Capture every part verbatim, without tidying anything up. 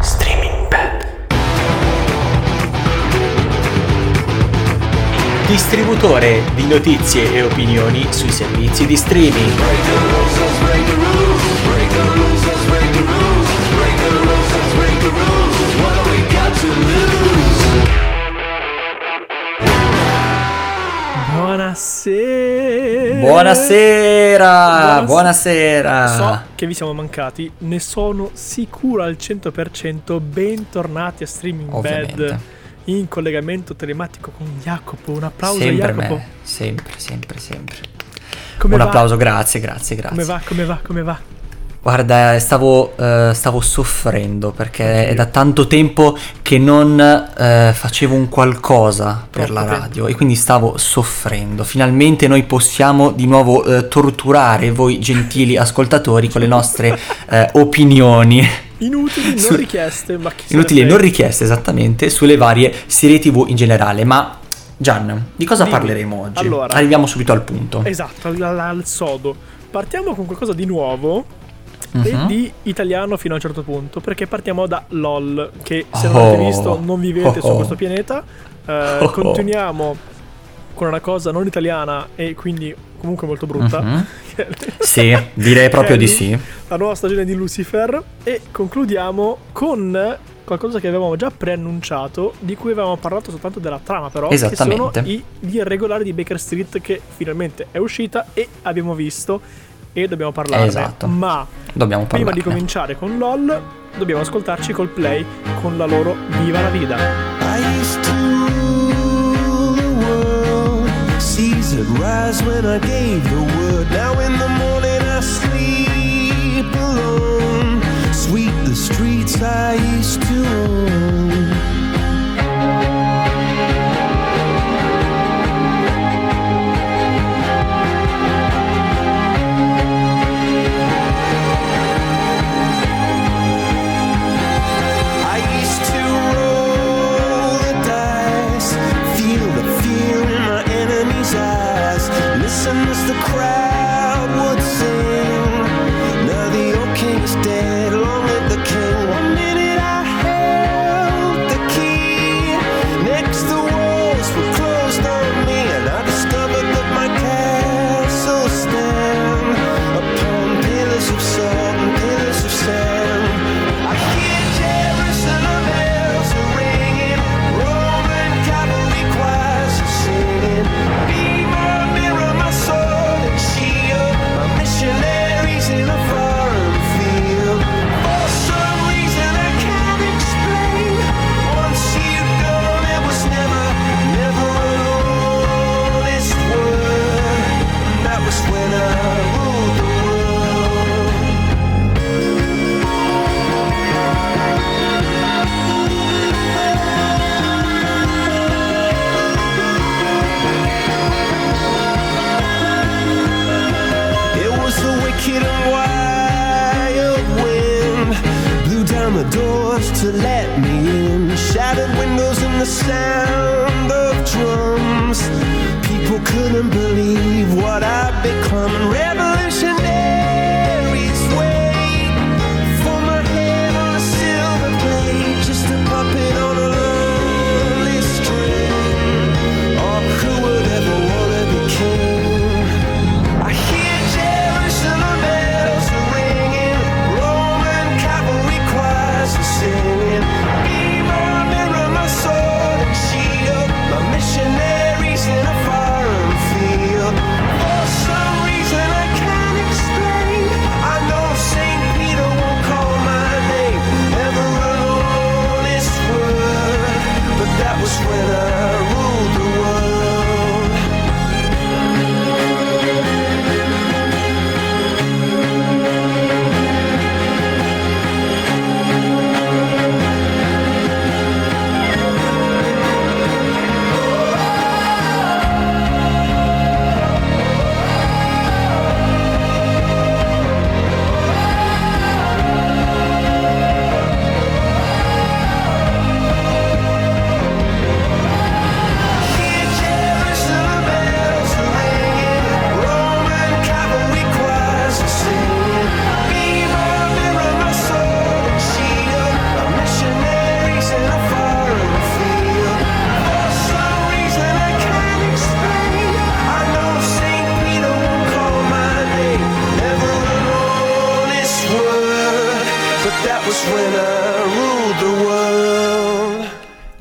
Streaming Bad. Distributore di notizie e opinioni sui servizi di streaming. Buonasera. Buonasera, buonasera. So che vi siamo mancati, ne sono sicuro al cento per cento. Bentornati a Streaming Ovviamente. Bad in collegamento telematico con Jacopo. Un applauso sempre a Jacopo. Me. Sempre, sempre, sempre. Come Un va? applauso, grazie, grazie, grazie. Come va? Come va? Come va? Guarda, stavo, uh, stavo soffrendo perché okay. è da tanto tempo che non uh, facevo un qualcosa per Troppo la radio tempo. E quindi stavo soffrendo. Finalmente noi possiamo di nuovo uh, torturare voi gentili ascoltatori con le nostre uh, opinioni. Inutili, Su... non richieste, ma chi Inutili e non richieste, esattamente, sulle varie serie tivù in generale, ma... Gian, di cosa Dimmi. parleremo oggi? Allora, arriviamo subito al punto. Esatto, al, al sodo. Partiamo con qualcosa di nuovo... Uh-huh. E di italiano fino a un certo punto, perché partiamo da LOL, che se non avete visto non vivete oh. su questo pianeta. eh, oh. Continuiamo con una cosa non italiana e quindi comunque molto brutta. Uh-huh. Sì, direi proprio di sì. La nuova stagione di Lucifer. E concludiamo con qualcosa che avevamo già preannunciato, di cui avevamo parlato soltanto della trama però, che sono i, gli irregolari di Baker Street, che finalmente è uscita e abbiamo visto e dobbiamo parlarne. Esatto. Ma dobbiamo prima di cominciare con LOL dobbiamo ascoltarci col play con la loro Viva la Vida. I used to rule the world, seas that rise when I gave the word. Now in the morning I sleep alone, sweep the streets I used to own.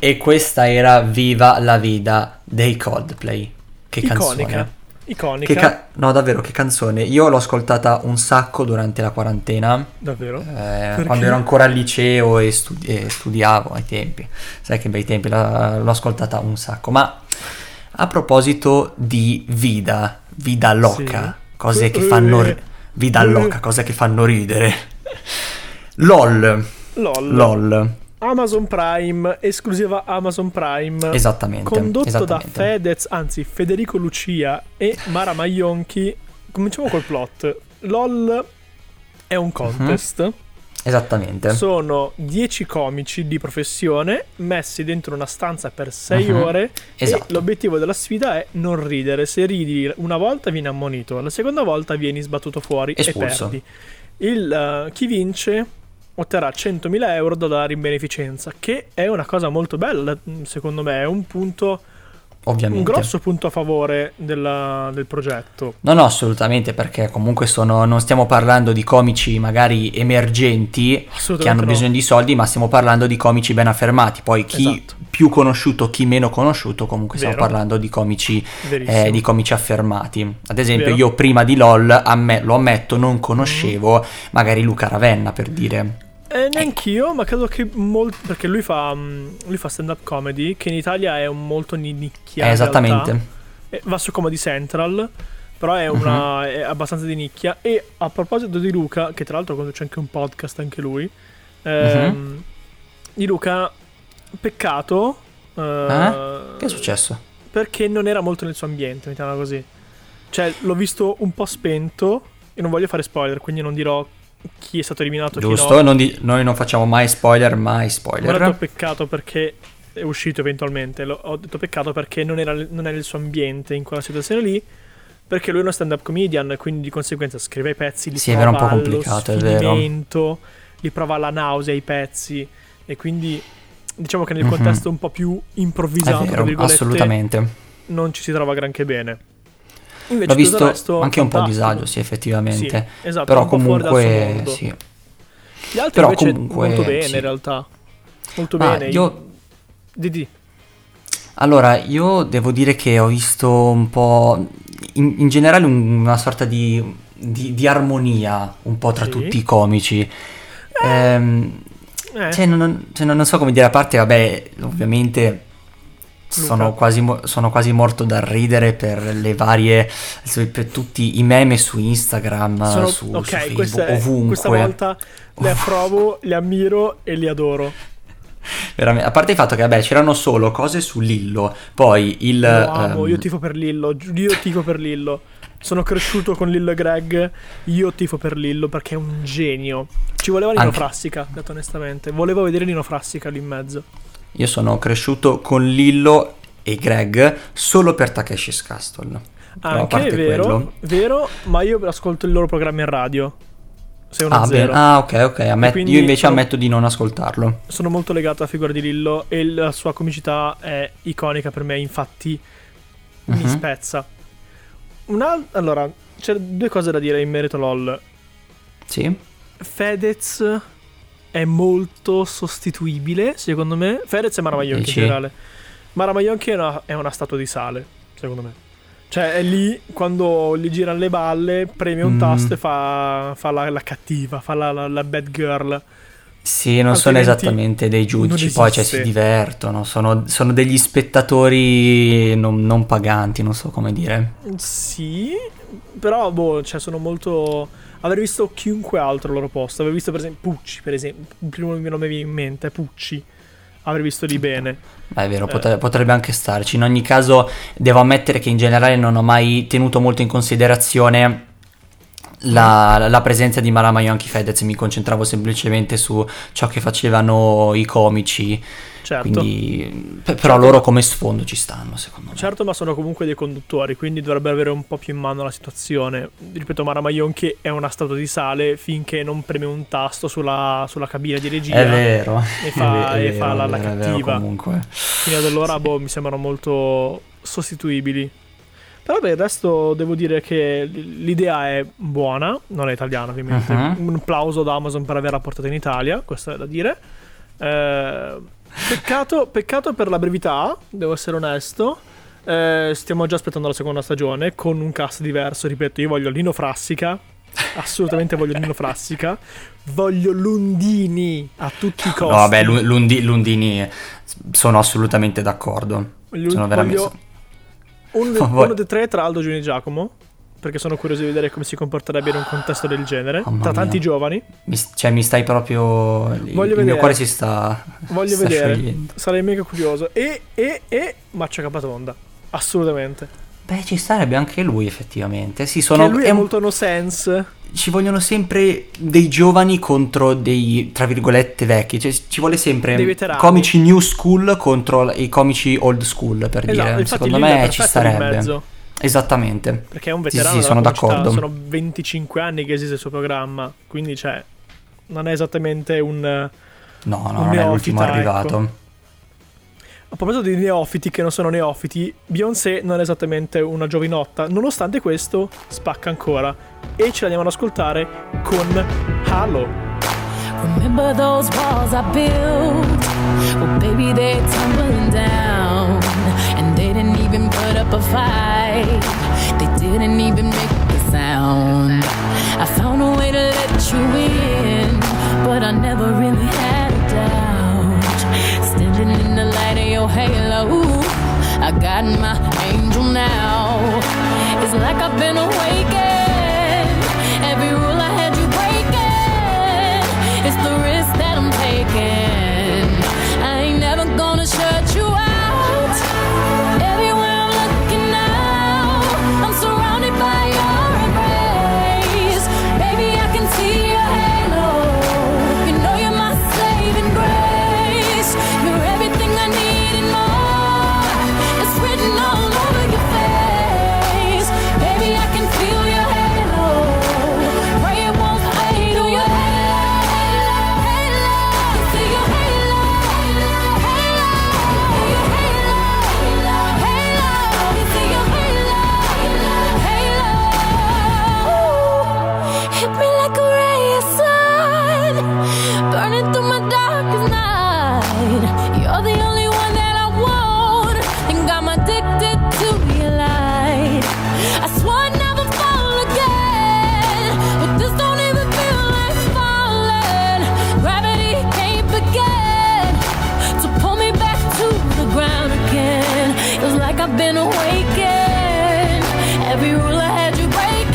E questa era Viva la Vida dei Coldplay. Che Iconica. canzone. Iconica. Che ca- no, davvero, che canzone. Io l'ho ascoltata un sacco durante la quarantena. Davvero? Eh, quando ero ancora al liceo e, studi- e studiavo ai tempi. Sai che bei tempi, la- l'ho ascoltata un sacco. Ma a proposito di vida, vida loca, sì. cose che fanno... Ri- vida loca, cose che fanno ridere. LOL. LOL. LOL. Amazon Prime, esclusiva Amazon Prime. Esattamente. Condotto esattamente. da Fedez, anzi Federico Lucia e Mara Maionchi. Cominciamo col plot. LOL è un contest. Mm-hmm. Esattamente. Sono dieci comici di professione messi dentro una stanza per sei mm-hmm. ore. Esatto. E l'obiettivo della sfida è non ridere. Se ridi una volta vieni ammonito, la seconda volta vieni sbattuto fuori Espulso. e perdi. Il, uh, chi vince otterrà centomila euro da dare in beneficenza, che è una cosa molto bella, secondo me, è un punto, ovviamente, un grosso punto a favore della, del progetto. No, no, assolutamente, perché comunque sono, non stiamo parlando di comici magari emergenti che hanno no. bisogno di soldi, ma stiamo parlando di comici ben affermati, poi chi esatto. più conosciuto, chi meno conosciuto, comunque Vero. stiamo parlando di comici eh, di comici affermati. Ad esempio Vero. io prima di LOL, amm- lo ammetto, non conoscevo mm. magari Luca Ravenna, per dire. Eh, neanch'io, ma credo che molto, perché lui fa lui fa stand up comedy, che in Italia è un molto nicchia. Eh, esattamente. Va su Comedy Central, però è una uh-huh. è abbastanza di nicchia. E a proposito di Luca, che tra l'altro conduce anche un podcast anche lui, ehm, uh-huh. di Luca, peccato. Eh, eh? Che è successo? Perché non era molto nel suo ambiente, mettiamola così. Cioè, l'ho visto un po' spento e non voglio fare spoiler, quindi non dirò chi è stato eliminato, giusto, chi no. non di- noi non facciamo mai spoiler, mai spoiler. Ho detto peccato perché è uscito eventualmente, Lo- ho detto peccato perché non era, non era il suo ambiente in quella situazione lì, perché lui è uno stand up comedian e quindi di conseguenza scrive i pezzi, li sì, prova un po' complicato, allo sfinimento, li prova alla nausea i pezzi, e quindi diciamo che nel mm-hmm. contesto un po' più improvvisato, è vero, assolutamente, non ci si trova granché bene. Invece l'ho visto anche fantastico. un po' a disagio, sì, effettivamente. Sì, esatto, però comunque sì. Gli altri però invece comunque, molto bene sì. in realtà. Molto ah, bene. Io... Didi. Allora, io devo dire che ho visto un po' in, in generale una sorta di, di, di armonia un po' tra sì. tutti i comici. Eh. Ehm, eh. Cioè, non, cioè non so come dire, a parte vabbè, ovviamente Sono quasi, sono quasi morto dal ridere per le varie, per tutti i meme su Instagram, sono, su, okay, su Facebook, questa, ovunque. Questa volta le approvo, le ammiro e le adoro. Veramente. A parte il fatto che vabbè, c'erano solo cose su Lillo, poi il... Lo amo, um... io tifo per Lillo, io tifo per Lillo. Sono cresciuto con Lillo e Greg, io tifo per Lillo perché è un genio. Ci voleva Nino Anche... Frassica, detto onestamente, volevo vedere Nino Frassica lì in mezzo. Io sono cresciuto con Lillo e Greg solo per Takeshi's Castle. Anche a parte vero, quello... vero, ma io ascolto il loro programma in radio. Sei uno ah, zero. Ben, ah, ok, ok. Ammet- io invece sono, ammetto di non ascoltarlo. Sono molto legato alla figura di Lillo e la sua comicità è iconica per me, infatti uh-huh. mi spezza. Una, allora, c'è due cose da dire in merito a LOL. Sì. Fedez... è molto sostituibile, secondo me. Fedez e Mara Maionchi in generale. Mara Maionchi è una, è una statua di sale, secondo me. Cioè è lì, quando gli girano le balle, preme un mm. tasto e fa, fa la, la cattiva, fa la, la, la bad girl. Sì, non Altrimenti sono esattamente dei giudici, poi cioè, si divertono, sono, sono degli spettatori non, non paganti, non so come dire. Sì, però boh, cioè sono molto... avrei visto chiunque altro al loro posto. Avrei visto per esempio Pucci, per esempio, il primo che non mi viene in mente è Pucci. Avrei visto di bene. Beh, è vero, potrebbe, eh. potrebbe anche starci. In ogni caso devo ammettere che in generale non ho mai tenuto molto in considerazione la, la, la presenza di Mara Maionchi, Fedez. Mi concentravo semplicemente su ciò che facevano i comici. Certo. Quindi, però certo. loro come sfondo ci stanno, secondo me. Certo, ma sono comunque dei conduttori, quindi dovrebbero avere un po' più in mano la situazione. Ripeto, Mara Maionchi è una statua di sale finché non preme un tasto sulla, sulla cabina di regia. È vero. E fa, è vero, e fa è vero, la, la cattiva. È vero, comunque. Fino ad allora, sì. boh, mi sembrano molto sostituibili. Però beh, il resto devo dire che l'idea è buona, non è italiana ovviamente. Uh-huh. Un applauso da Amazon per averla portata in Italia, questo è da dire. Eh... Peccato, peccato per la brevità, devo essere onesto. Eh, stiamo già aspettando la seconda stagione con un cast diverso, ripeto, io voglio Nino Frassica, assolutamente voglio Nino Frassica, voglio Lundini a tutti i costi. No, vabbè, Lundi, Lundini sono assolutamente d'accordo. Lund- sono veramente... Voglio un, oh, uno dei tre tra Aldo, Giovanni e Giacomo, perché sono curioso di vedere come si comporterebbe in un contesto del genere, oh, tra tanti mia. Giovani. Mi, cioè, mi stai proprio... Voglio il vedere. Mio cuore si sta... Voglio sta vedere, sciogliendo. Sarei mega curioso. E, e, e, Maccia Capatonda, assolutamente. Beh, ci starebbe anche lui, effettivamente. Sì, sono... Che lui è, è molto no sense. Ci vogliono sempre dei giovani contro dei, tra virgolette, vecchi. Cioè, ci vuole sempre comici new school contro i comici old school, per esatto, dire. Secondo me ci starebbe. In mezzo. Esattamente. Perché è un veterano. Sì, sì, sono d'accordo. Sono venticinque anni che esiste il suo programma, quindi cioè non è esattamente un no, no, un non neofita, è l'ultimo arrivato. Ecco. A proposito di neofiti che non sono neofiti, Beyoncé non è esattamente una giovinotta, nonostante questo spacca ancora e ce la andiamo ad ascoltare con Halo. Remember those walls I built? Well, baby, they're tumbling down. They didn't even put up a fight. They didn't even make a sound. I found a way to let you in, but I never really had a doubt. Standing in the light of your halo, I got my angel now. It's like I've been awakened. Every rule I had you breaking. It's the risk that I'm taking. I ain't never gonna shut you out. I've been awakened. Every rule I had you breaking.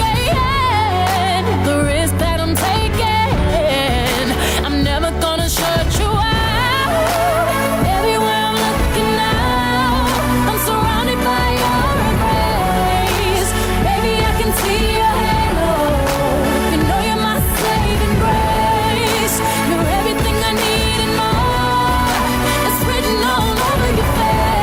The risk that I'm taking. I'm never gonna shut you out. Everywhere I'm looking now, I'm surrounded by your embrace. Baby, I can see your halo. You know you're my saving grace. You're everything I need and more. It's written all over your face.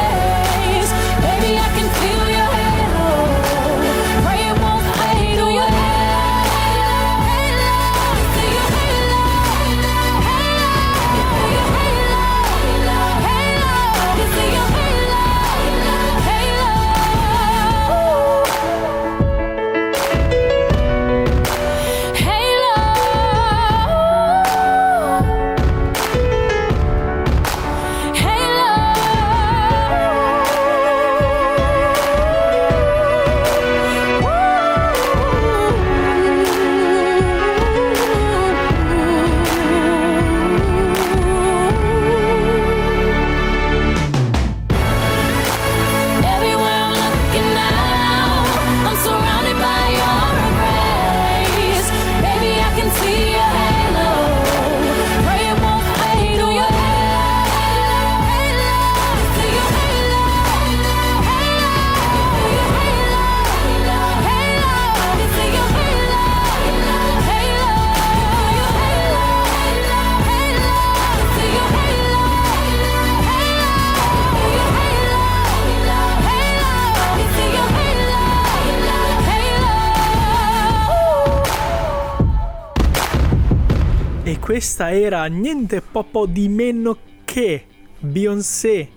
Questa era niente poco di meno che Beyoncé.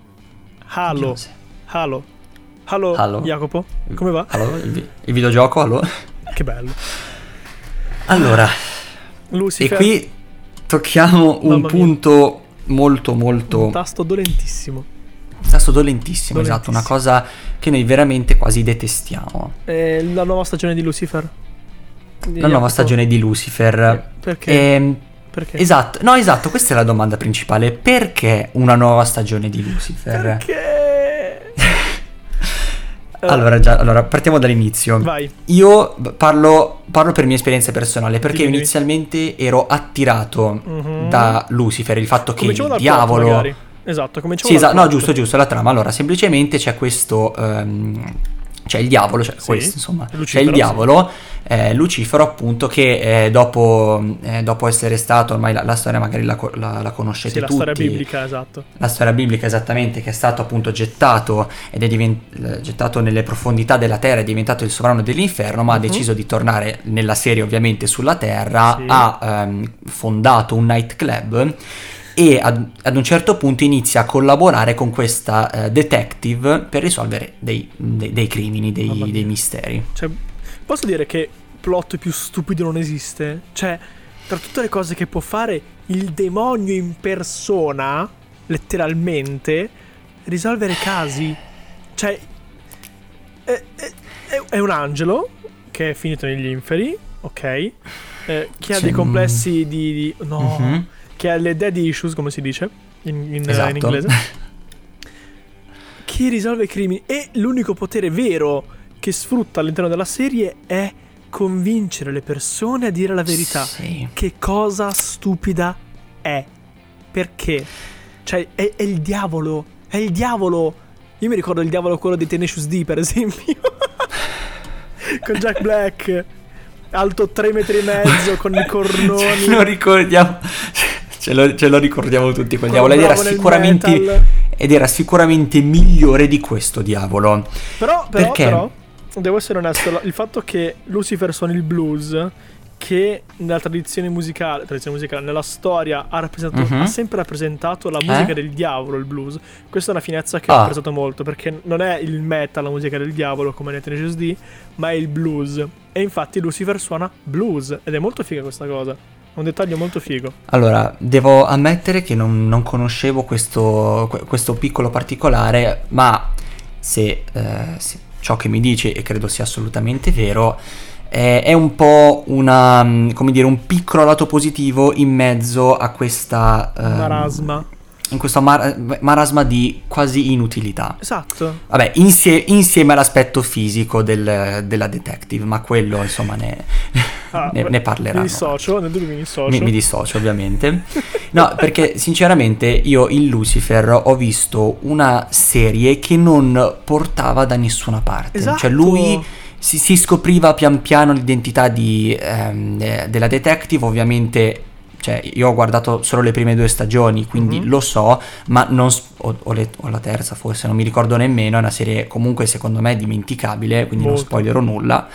Halo. Beyoncé. Halo. Halo. Halo. Jacopo, come va? Halo, il, il videogioco, Halo. Che bello. Allora, Lucifer. E qui tocchiamo un punto molto molto un tasto dolentissimo un tasto dolentissimo, dolentissimo esatto, una cosa che noi veramente quasi detestiamo. Eh, la nuova stagione di Lucifer la nuova fatto... stagione di Lucifer perché? Eh, perché? Esatto, no esatto, questa è la domanda principale, perché una nuova stagione di Lucifer? Perché? allora, già, allora partiamo dall'inizio. Vai. Io parlo, parlo per mia esperienza personale, perché Dimmi. inizialmente ero attirato mm-hmm. da Lucifer, il fatto che il diavolo plot, esatto, cominciamo sì, dal esatto, no giusto giusto la trama. Allora semplicemente c'è questo um, c'è il diavolo, c'è, sì, questo, insomma, Lucifero, c'è il diavolo, sì. eh, Lucifero appunto, che eh, dopo, eh, dopo essere stato, ormai la, la storia magari la, la, la conoscete sì, la tutti. La storia biblica, esatto. La storia biblica, esattamente, che è stato appunto gettato ed è divent- gettato nelle profondità della terra, è diventato il sovrano dell'inferno, ma mm-hmm. ha deciso di tornare nella serie ovviamente sulla terra, sì. ha ehm, fondato un nightclub e ad, ad un certo punto inizia a collaborare con questa uh, detective per risolvere dei, dei, dei crimini, dei, dei misteri. Cioè, posso dire che plot più stupido non esiste? Cioè, tra tutte le cose che può fare il demonio in persona, letteralmente, risolvere casi. Cioè, è, è, è un angelo che è finito negli inferi, ok? Eh, che ha dei complessi di... di no... Mm-hmm. Che ha le daddy issues, come si dice in, in, esatto. in inglese, che risolve i crimini. E l'unico potere vero che sfrutta all'interno della serie è convincere le persone a dire la verità. Sì. Che cosa stupida è. Perché? Cioè, è, è il diavolo. È il diavolo. Io mi ricordo il diavolo quello di Tenacious D, per esempio. Con Jack Black. Alto tre metri e mezzo, con i cornoni. Ce lo ricordiamo. Ce lo, ce lo ricordiamo tutti quel diavolo, ed era sicuramente ed era sicuramente migliore di questo diavolo. Però, però, Perché? però devo essere onesto, il fatto che Lucifer suoni il blues, che nella tradizione musicale, tradizione musicale nella storia ha, rappresentato, uh-huh. ha sempre rappresentato la musica eh? del diavolo, il blues. Questa è una finezza che ah. ho apprezzato molto, perché non è il metal la musica del diavolo come nel Tenacious D, ma è il blues. E infatti Lucifer suona blues ed è molto figa questa cosa. Un dettaglio molto figo. Allora, devo ammettere che non, non conoscevo questo, questo piccolo particolare, ma se, eh, se ciò che mi dice, e credo sia assolutamente vero, eh, è un po' una, come dire, un piccolo lato positivo in mezzo a questa... Eh, marasma. In questo mar- marasma di quasi inutilità. Esatto. Vabbè, insie- insieme all'aspetto fisico del, della detective, ma quello insomma ne, ah, ne, ne parlerà. Mi dissocio, ne mi dissocio. Mi, mi dissocio ovviamente. No, perché sinceramente io in Lucifer ho visto una serie che non portava da nessuna parte. Esatto. Cioè lui... Si, si scopriva pian piano l'identità di, ehm, della detective, ovviamente... Cioè, io ho guardato solo le prime due stagioni, quindi mm-hmm. lo so, ma non sp- o, o, le, o la terza forse, non mi ricordo nemmeno, è una serie comunque secondo me dimenticabile, quindi Molto. non spoilerò nulla.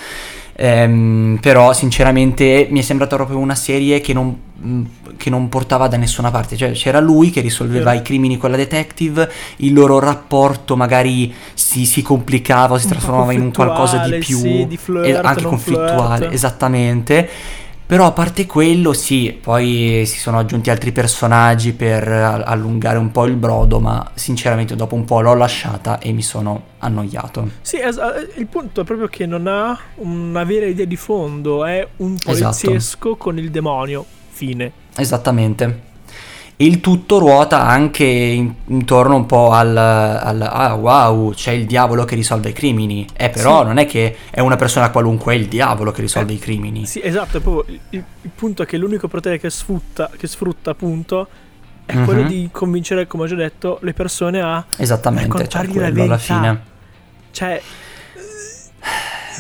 Ehm, però sinceramente mi è sembrata proprio una serie che non, che non portava da nessuna parte. Cioè, c'era lui che risolveva yeah. i crimini con la detective, il loro rapporto magari si, si complicava, si trasformava in un qualcosa di più, sì, di flirt, e anche conflittuale, flirt. esattamente. Però a parte quello, sì, poi si sono aggiunti altri personaggi per allungare un po' il brodo, ma sinceramente dopo un po' l'ho lasciata e mi sono annoiato. Sì, es- il punto è proprio che non ha una vera idea di fondo, è un poliziesco esatto. con il demonio, fine. Esattamente. E il tutto ruota anche intorno un po' al, al ah wow, c'è il diavolo che risolve i crimini. Eh però sì. non è che è una persona qualunque, è il diavolo che risolve eh, i crimini. Sì, esatto, è proprio il, il punto è che l'unico potere che sfrutta, che sfrutta appunto è mm-hmm. quello di convincere, come ho già detto, le persone a raccontargli cioè, la verità. Alla fine. Cioè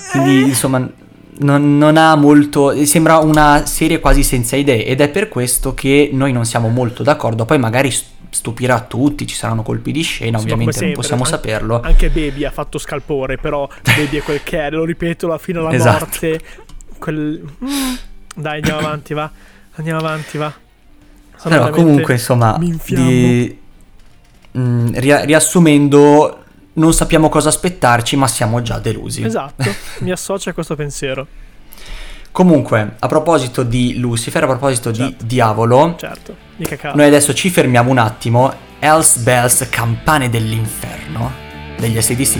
quindi eh. insomma Non, non ha molto, sembra una serie quasi senza idee, ed è per questo che noi non siamo molto d'accordo. Poi magari stupirà tutti, ci saranno colpi di scena, sì, ovviamente sempre, non possiamo anche, saperlo. Anche Baby ha fatto scalpore, però Baby è quel che è, lo ripeto fino alla esatto. morte. Quel... Dai, andiamo avanti, va. Andiamo avanti, va. Sono però comunque, insomma, di... mm, ri- riassumendo... Non sappiamo cosa aspettarci, ma siamo già delusi. Esatto, mi associo a questo pensiero. Comunque, a proposito di Lucifer, a proposito certo. di diavolo, certo. di cacao. Noi adesso ci fermiamo un attimo. Hell's Bells, campane dell'inferno degli A C D C.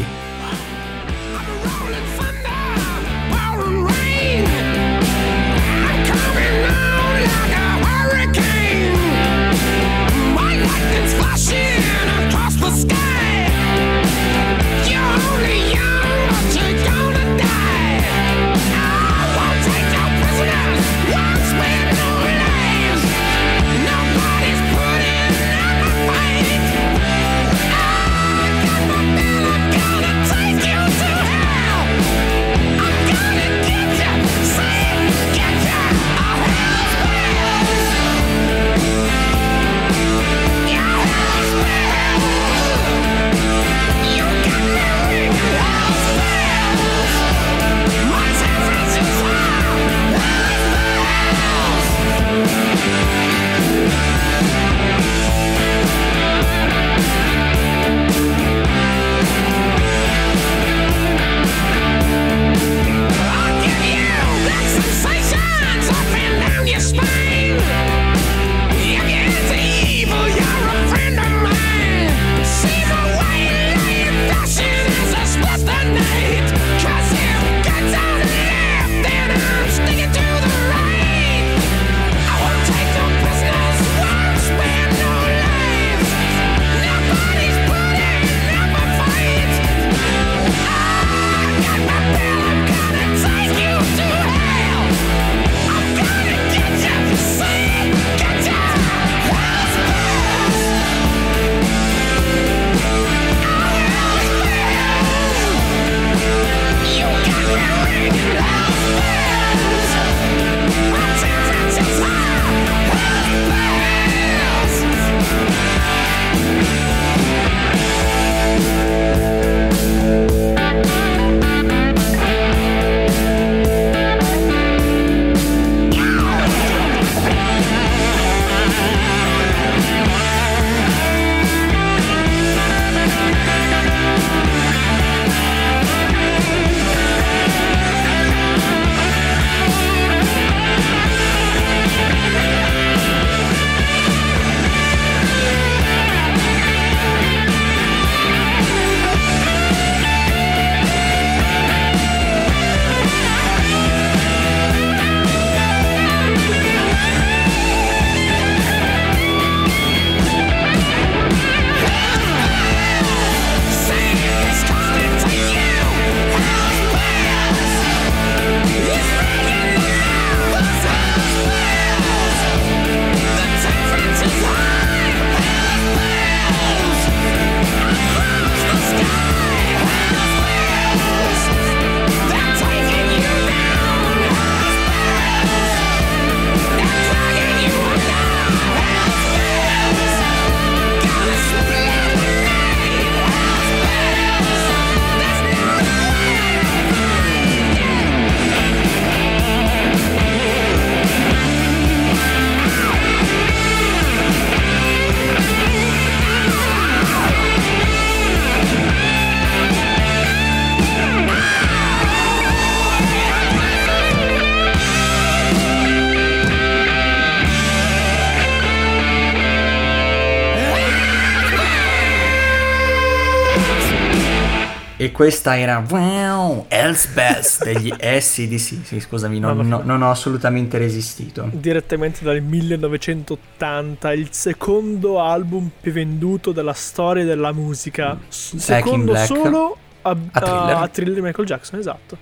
E questa era wow, Hell's Bells degli A C D C. Sì, scusami, non, no, non ho assolutamente resistito. Direttamente dal millenovecentottanta, il secondo album più venduto della storia della musica. Secondo Black Black. solo a, a, thriller. a Thriller di Michael Jackson, esatto.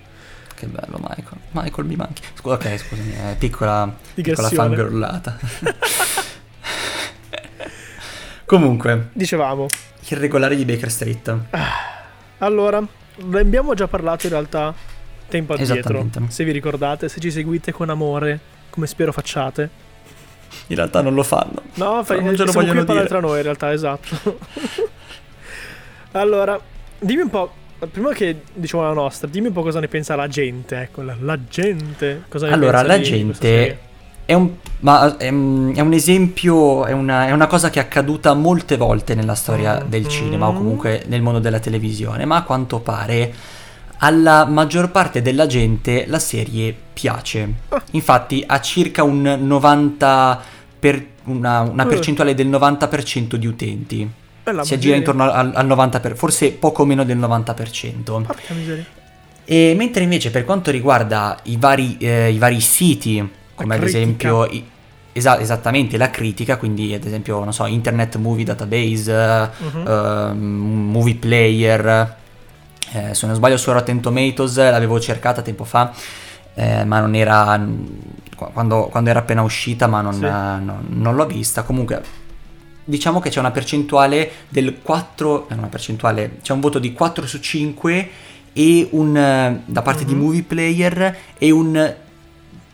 Che bello Michael. Michael mi manchi. Scusa, ok, scusami, eh, piccola, piccola fangirlata. Comunque, dicevamo, Gli irregolari di Baker Street. Ah. Allora, ne abbiamo già parlato in realtà tempo addietro, se vi ricordate, se ci seguite con amore, come spero facciate. In realtà non lo fanno. No, fa- non ce lo vogliono dire tra noi in realtà, esatto. Allora, dimmi un po', prima che diciamo la nostra, dimmi un po' cosa ne pensa la gente, ecco, la, la gente. Cosa ne allora, pensa la gente è un, ma, è, un, è un esempio, è una, è una cosa che è accaduta molte volte nella storia del cinema o comunque nel mondo della televisione, ma a quanto pare alla maggior parte della gente la serie piace. Infatti ha circa un novanta per, una, una percentuale del novanta per cento di utenti. Bella, si aggira intorno al, al novanta per cento, per, forse poco meno del novanta per cento. Porca miseria. E mentre invece per quanto riguarda i vari, eh, i vari siti, come ad esempio i, esa- esattamente la critica, quindi ad esempio non so, Internet Movie Database, uh-huh. uh, Movie Player, eh, se non sbaglio su Rotten Tomatoes l'avevo cercata tempo fa, eh, ma non era quando, quando era appena uscita, ma non, sì. non, non l'ho vista. Comunque diciamo che c'è una percentuale del quattro, una percentuale, c'è un voto di quattro su cinque e un da parte mm-hmm. di Movie Player e un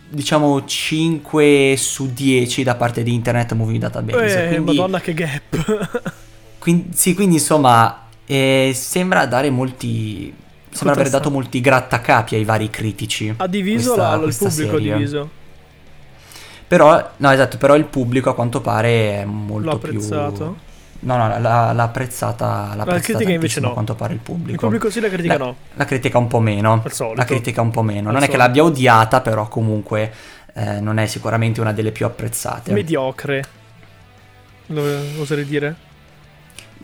diciamo cinque su dieci da parte di Internet Movie Database. Eh, quindi, Madonna che gap. quindi, sì, quindi insomma eh, sembra dare molti sembra aver dato molti grattacapi ai vari critici. Ha diviso questa, la, questa il pubblico serie. Ha diviso. Però, no esatto, però il pubblico a quanto pare è molto l'ha più... L'ha apprezzato? No, no, l'ha, l'ha apprezzata l'ha La critica invece no. A quanto pare il pubblico. Il pubblico sì, la critica la, no. La critica un po' meno. Al solito. La critica un po' meno. Al non solito. È che l'abbia odiata, però comunque eh, non è sicuramente una delle più apprezzate. Mediocre, lo oserei dire?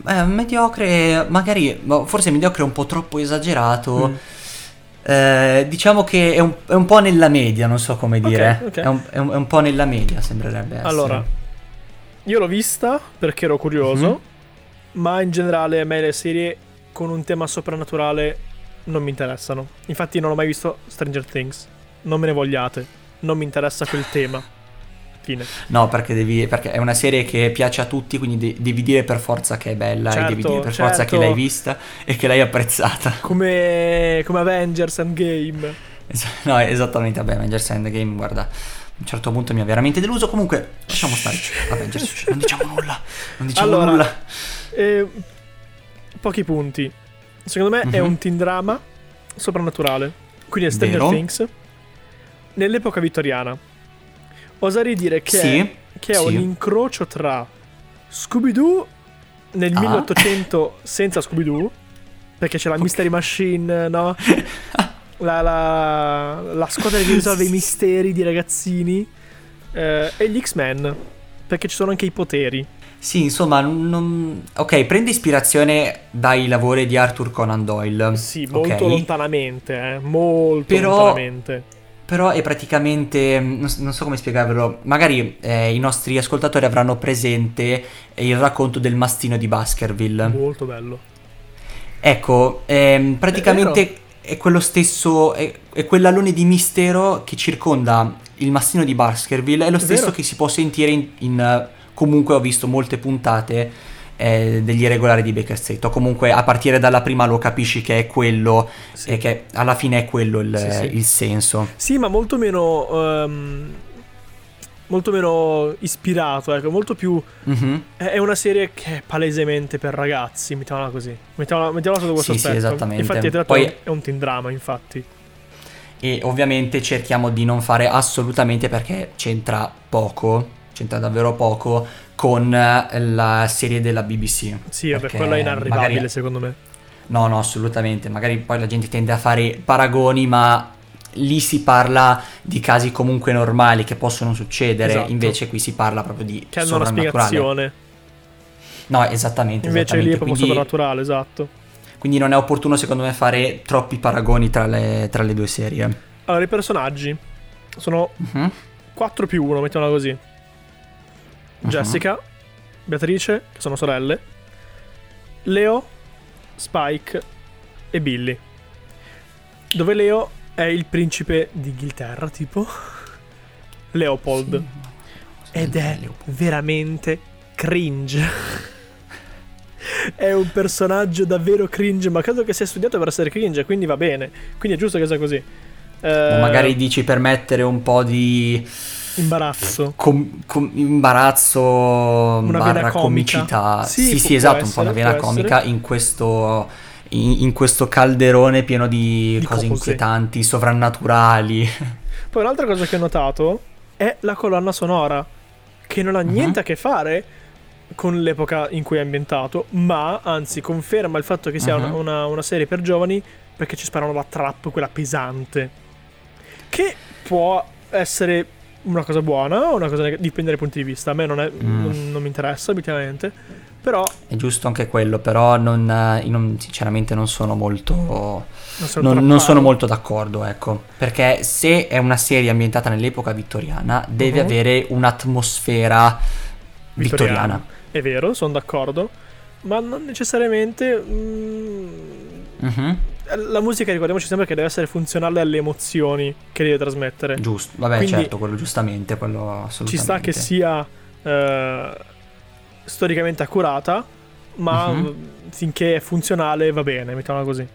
Eh, mediocre, magari, forse mediocre è un po' troppo esagerato. Mm. Eh, diciamo che è un, è un po' nella media, non so come dire. Okay, okay. È, un, è, un, è un po' nella media, sembrerebbe essere. Allora, io l'ho vista perché ero curioso, mm-hmm. ma in generale a me le serie con un tema soprannaturale non mi interessano. Infatti non ho mai visto Stranger Things, non me ne vogliate, non mi interessa quel tema. Fine. No, perché devi perché è una serie che piace a tutti, quindi de- devi dire per forza che è bella, certo, e devi dire per certo. forza che l'hai vista e che l'hai apprezzata. Come, come Avengers Endgame. Es- no, esattamente, vabbè, Avengers Endgame, guarda, a un certo punto mi ha veramente deluso. Comunque, lasciamo stare Avengers, non diciamo nulla, non diciamo allora, nulla. Eh, pochi punti. Secondo me mm-hmm. è un teen drama soprannaturale, quindi è Stranger Vero. Things nell'epoca vittoriana. Oserei dire che, sì, è, che è sì. un incrocio tra Scooby Doo nel ah. milleottocento senza Scooby Doo, perché c'è la okay. Mystery Machine, no? La, la, la squadra che risolve i misteri di ragazzini, eh, e gli X-Men, perché ci sono anche i poteri. Sì, insomma, non... ok, prende ispirazione dai lavori di Arthur Conan Doyle. Sì, molto okay. lontanamente, eh? molto Però... lontanamente. Però è praticamente, non so come spiegarvelo, magari eh, i nostri ascoltatori avranno presente il racconto del mastino di Baskerville. Molto bello. Ecco, eh, praticamente è, è quello stesso, è, è quell'alone di mistero che circonda il mastino di Baskerville, è lo stesso è che si può sentire in, in comunque ho visto molte puntate Eh, degli irregolari di Baker Street, o comunque a partire dalla prima lo capisci che è quello sì. e che alla fine è quello il, sì, sì. il senso. Sì, ma molto meno um, molto meno ispirato, ecco, molto più mm-hmm. è una serie che è palesemente per ragazzi, mettiamola così. Mettiamola, mettiamola sotto questo sì, aspetto. Sì, esattamente. Infatti è, Poi... è un teen drama, infatti. E ovviamente cerchiamo di non fare assolutamente, perché c'entra poco, c'entra davvero poco con la serie della B B C. Sì, vabbè, quella è inarrivabile magari... secondo me. No, no, assolutamente. Magari poi la gente tende a fare paragoni, ma lì si parla di casi comunque normali che possono succedere, esatto. invece qui si parla proprio di che hanno una spiegazione. No, esattamente. Invece esattamente. Lì è proprio quindi... soprannaturale, esatto. Quindi non è opportuno secondo me fare troppi paragoni tra le, tra le due serie. Allora, i personaggi sono uh-huh. quattro più uno, mettiamola così. Jessica, uh-huh. Beatrice, che sono sorelle, Leo, Spike e Billy. Dove Leo è il principe d'Inghilterra, tipo Leopold. Sì. Ed è Leopold. Veramente cringe. È un personaggio davvero cringe, ma credo che sia studiato per essere cringe, quindi va bene. Quindi è giusto che sia così. Eh... Magari dici per mettere un po' di... imbarazzo com, com, imbarazzo una barra comicità. Sì, sì, sì esatto, essere, un po' una vena comica in questo, in, in questo calderone pieno di, di cose, cose inquietanti, sovrannaturali. Poi un'altra cosa che ho notato è la colonna sonora, che non ha niente uh-huh. a che fare con l'epoca in cui è ambientato, ma anzi conferma il fatto che sia uh-huh. una, una serie per giovani perché ci sparano la trap, quella pesante, che può essere una cosa buona o una cosa negativa, dipende dai punti di vista. A me non, è, mm. non, non mi interessa abitualmente, però è giusto anche quello, però non, non sinceramente non sono molto non sono, non, non sono molto d'accordo, ecco, perché se è una serie ambientata nell'epoca vittoriana deve mm-hmm. avere un'atmosfera vittoriana. vittoriana È vero, sono d'accordo, ma non necessariamente mm, mm-hmm. La musica, ricordiamoci sempre che deve essere funzionale alle emozioni che deve trasmettere. Giusto, vabbè. Quindi, certo, quello giustamente, quello assolutamente. Ci sta che sia eh, storicamente accurata, ma uh-huh. finché è funzionale va bene, mettiamola così.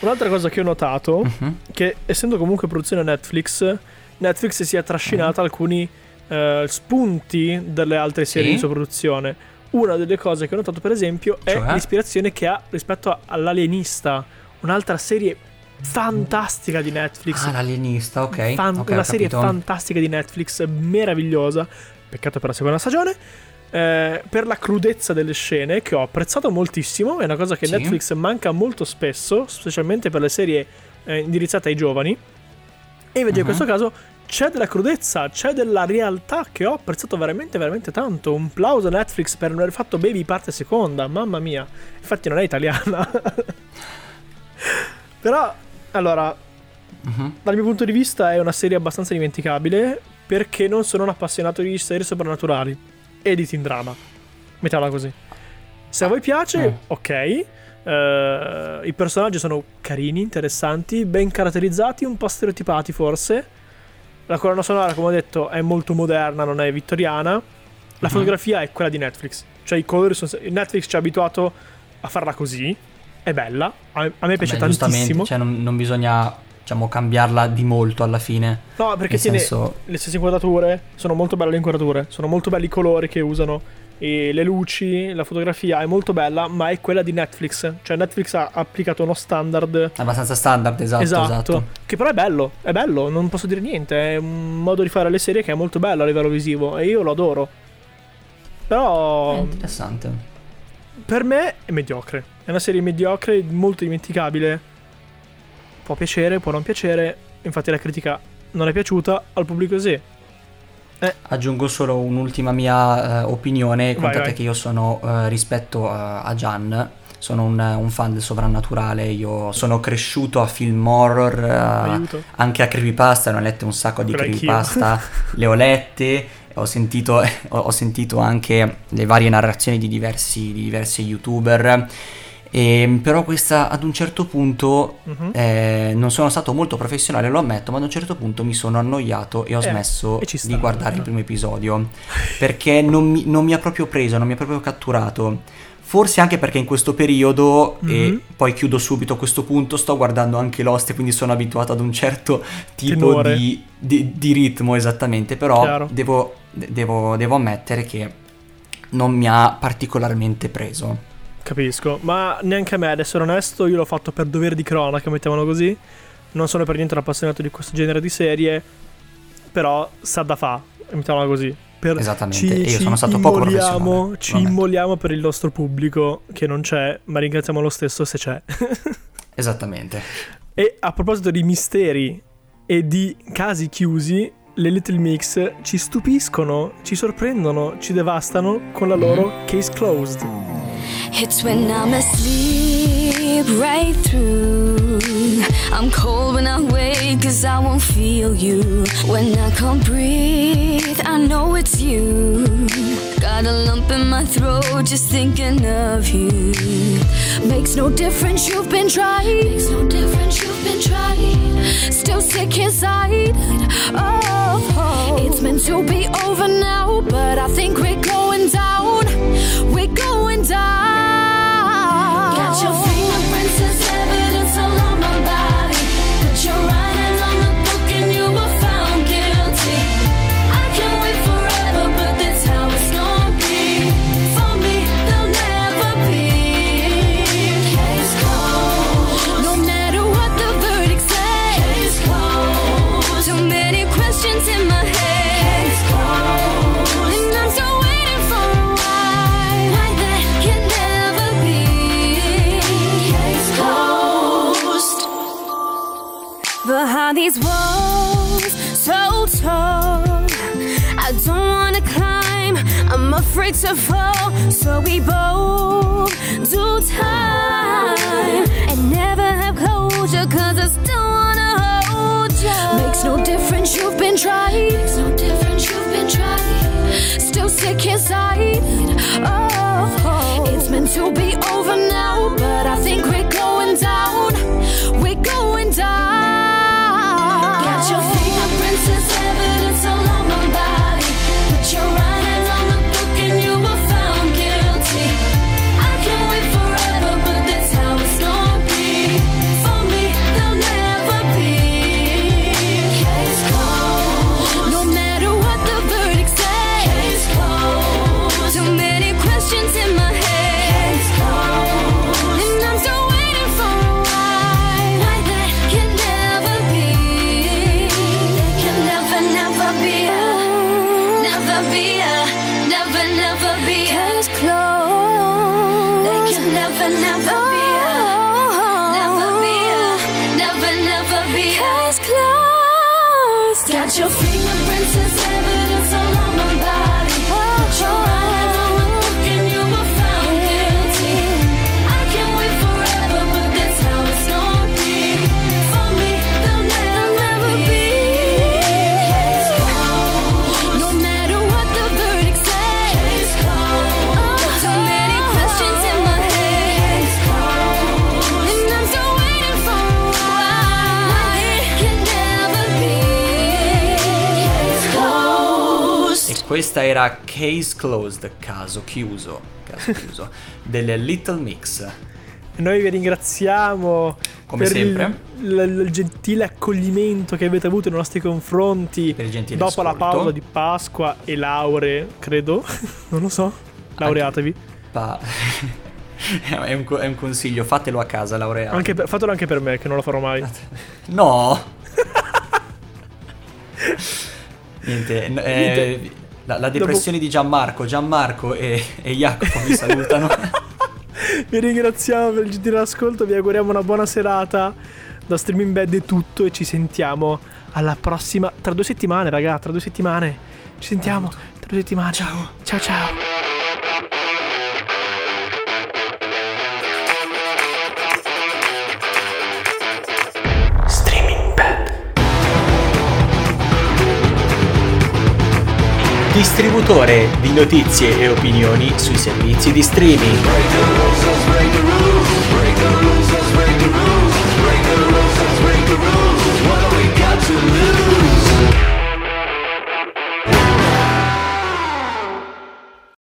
Un'altra cosa che ho notato, uh-huh. che essendo comunque produzione Netflix, Netflix si è trascinata uh-huh. alcuni eh, spunti dalle altre serie sì? di sua produzione. Una delle cose che ho notato, per esempio, è cioè? l'ispirazione che ha rispetto all'Alienista, un'altra serie fantastica di Netflix. Ah, l'Alienista, ok. Fan- okay una serie capito. fantastica di Netflix, meravigliosa. Peccato per la seconda stagione. Eh, per la crudezza delle scene, che ho apprezzato moltissimo. È una cosa che sì. Netflix manca molto spesso, specialmente per le serie eh, indirizzate ai giovani. E invece uh-huh. in questo caso c'è della crudezza, c'è della realtà che ho apprezzato veramente veramente tanto. Un plauso a Netflix per non aver fatto Baby parte seconda, mamma mia. Infatti non è italiana. Però, allora, uh-huh. dal mio punto di vista è una serie abbastanza dimenticabile, perché non sono un appassionato di serie soprannaturali e di teen drama, mettiamola così. Se a voi piace, uh. ok. Uh, i personaggi sono carini, interessanti, ben caratterizzati, un po' stereotipati forse. La colonna sonora, come ho detto, è molto moderna, non è vittoriana. La fotografia è quella di Netflix, cioè i colori sono... Netflix ci ha abituato a farla così, è bella, a me, a me piace. Vabbè, tantissimo, cioè non, non bisogna, diciamo, cambiarla di molto alla fine. No, perché tiene senso... le stesse inquadrature, sono molto belle le inquadrature, sono molto belli i colori che usano, e le luci, la fotografia è molto bella, ma è quella di Netflix. Cioè Netflix ha applicato uno standard abbastanza standard, esatto, esatto, esatto. Che però è bello, è bello, non posso dire niente. È un modo di fare le serie che è molto bello a livello visivo, e io lo adoro. Però è interessante. Per me è mediocre, è una serie mediocre, molto dimenticabile. Può piacere, può non piacere. Infatti la critica non è piaciuta, al pubblico sì. Eh. Aggiungo solo un'ultima mia uh, opinione. Contate vai, vai. che io sono uh, rispetto uh, a Gian, sono un, un fan del sovrannaturale. Io sono cresciuto a film horror, uh, anche a creepypasta. Ne ho lette un sacco di Break creepypasta. Le ho lette, ho sentito, ho sentito anche le varie narrazioni di diversi, di diversi youtuber. E, però questa ad un certo punto uh-huh. eh, non sono stato molto professionale, lo ammetto, ma ad un certo punto mi sono annoiato e ho eh, smesso e sta, di guardare eh. il primo episodio, perché non mi, non mi ha proprio preso, non mi ha proprio catturato. Forse anche perché in questo periodo uh-huh. e poi chiudo subito a questo punto, sto guardando anche Lost, quindi sono abituato ad un certo tipo di, di, di ritmo, esattamente. Però devo, devo, devo ammettere che non mi ha particolarmente preso. Capisco, ma neanche a me, ad essere onesto. Io l'ho fatto per dovere di cronaca, mettiamolo così. Non sono per niente un appassionato di questo genere di serie, però sa da fa, mettiamola così. Per Esattamente, ci, io ci sono stato poco professionale. Ci immoliamo per il nostro pubblico che non c'è, ma ringraziamo lo stesso se c'è. Esattamente. E a proposito di misteri e di casi chiusi, le Little Mix ci stupiscono, ci sorprendono, ci devastano con la loro mm-hmm. Case Closed. It's when I'm asleep right through. I'm cold when I wake, cause I won't feel you. When I can't breathe, I know it's you. Got a lump in my throat just thinking of you. Makes no difference, you've been trying. Makes no difference, you've been trying. Still sick inside. Oh, it's meant to be over now, but I think we're going down. We're going down. Got your fingerprints as evidence all on my body. Put your writing on the book and you were found guilty. I can't wait forever, but that's how it's gonna be. For me, there'll never be case closed. No matter what the verdict says, case closed. Too many questions in my head, case closed. And I'm still waiting for a ride. Why that can never be case closed. behind these walls so tall. I don't wanna climb, I'm afraid to fall. So we both do time and never have closure, cause I still wanna hold you. Makes no difference, you've been trying. Makes no difference, you've been trying. Still sick inside, oh. It's meant to be over now, but I think we're going down. We're going down. Got your fingerprints as evidence all on my body. Put your right hand on the book and you were found guilty. I can't wait forever, but that's how it's gonna be. For me, there'll never be case closed. No matter what the verdict says, case closed. Too many questions in my head, case closed. And I'm still waiting for a why, why that can never be. That can never, never be a, never be a, never, never be a case closed. That can never, never be a, never be a, never, never be a case closed. Got your fingerprints as evidence all on my body. Put your right hand on the book and you were found guilty. I can't wait forever, but that's how it's gonna be. For me, there'll never be case closed. No matter what the verdict says, case closed. Too many questions in my head, case closed. And I'm still waiting for why it can never be case closed. E questa era Case Closed, caso chiuso, caso chiuso, delle Little Mix. Noi vi ringraziamo Come per sempre. Il, il- il gentile accoglimento che avete avuto nei nostri confronti Per il gentile dopo la ascolto. pausa di Pasqua e lauree, credo, non lo so, laureatevi. Pa- è, un, co- è un consiglio, fatelo a casa, laureati. Anche per- fatelo anche per me, che non lo farò mai. No! Niente, n- eh, Niente. La, la depressione di Gianmarco, Gianmarco e, e Jacopo vi salutano. Vi ringraziamo per il gentile ascolto, vi auguriamo una buona serata. Da Streaming Bad è tutto e ci sentiamo alla prossima, tra due settimane, raga, tra due settimane. Ci sentiamo tra due settimane. Ciao. Ciao ciao. Streaming Bad. Distributore di notizie e opinioni sui servizi di streaming. Break the rules, let's break the rules.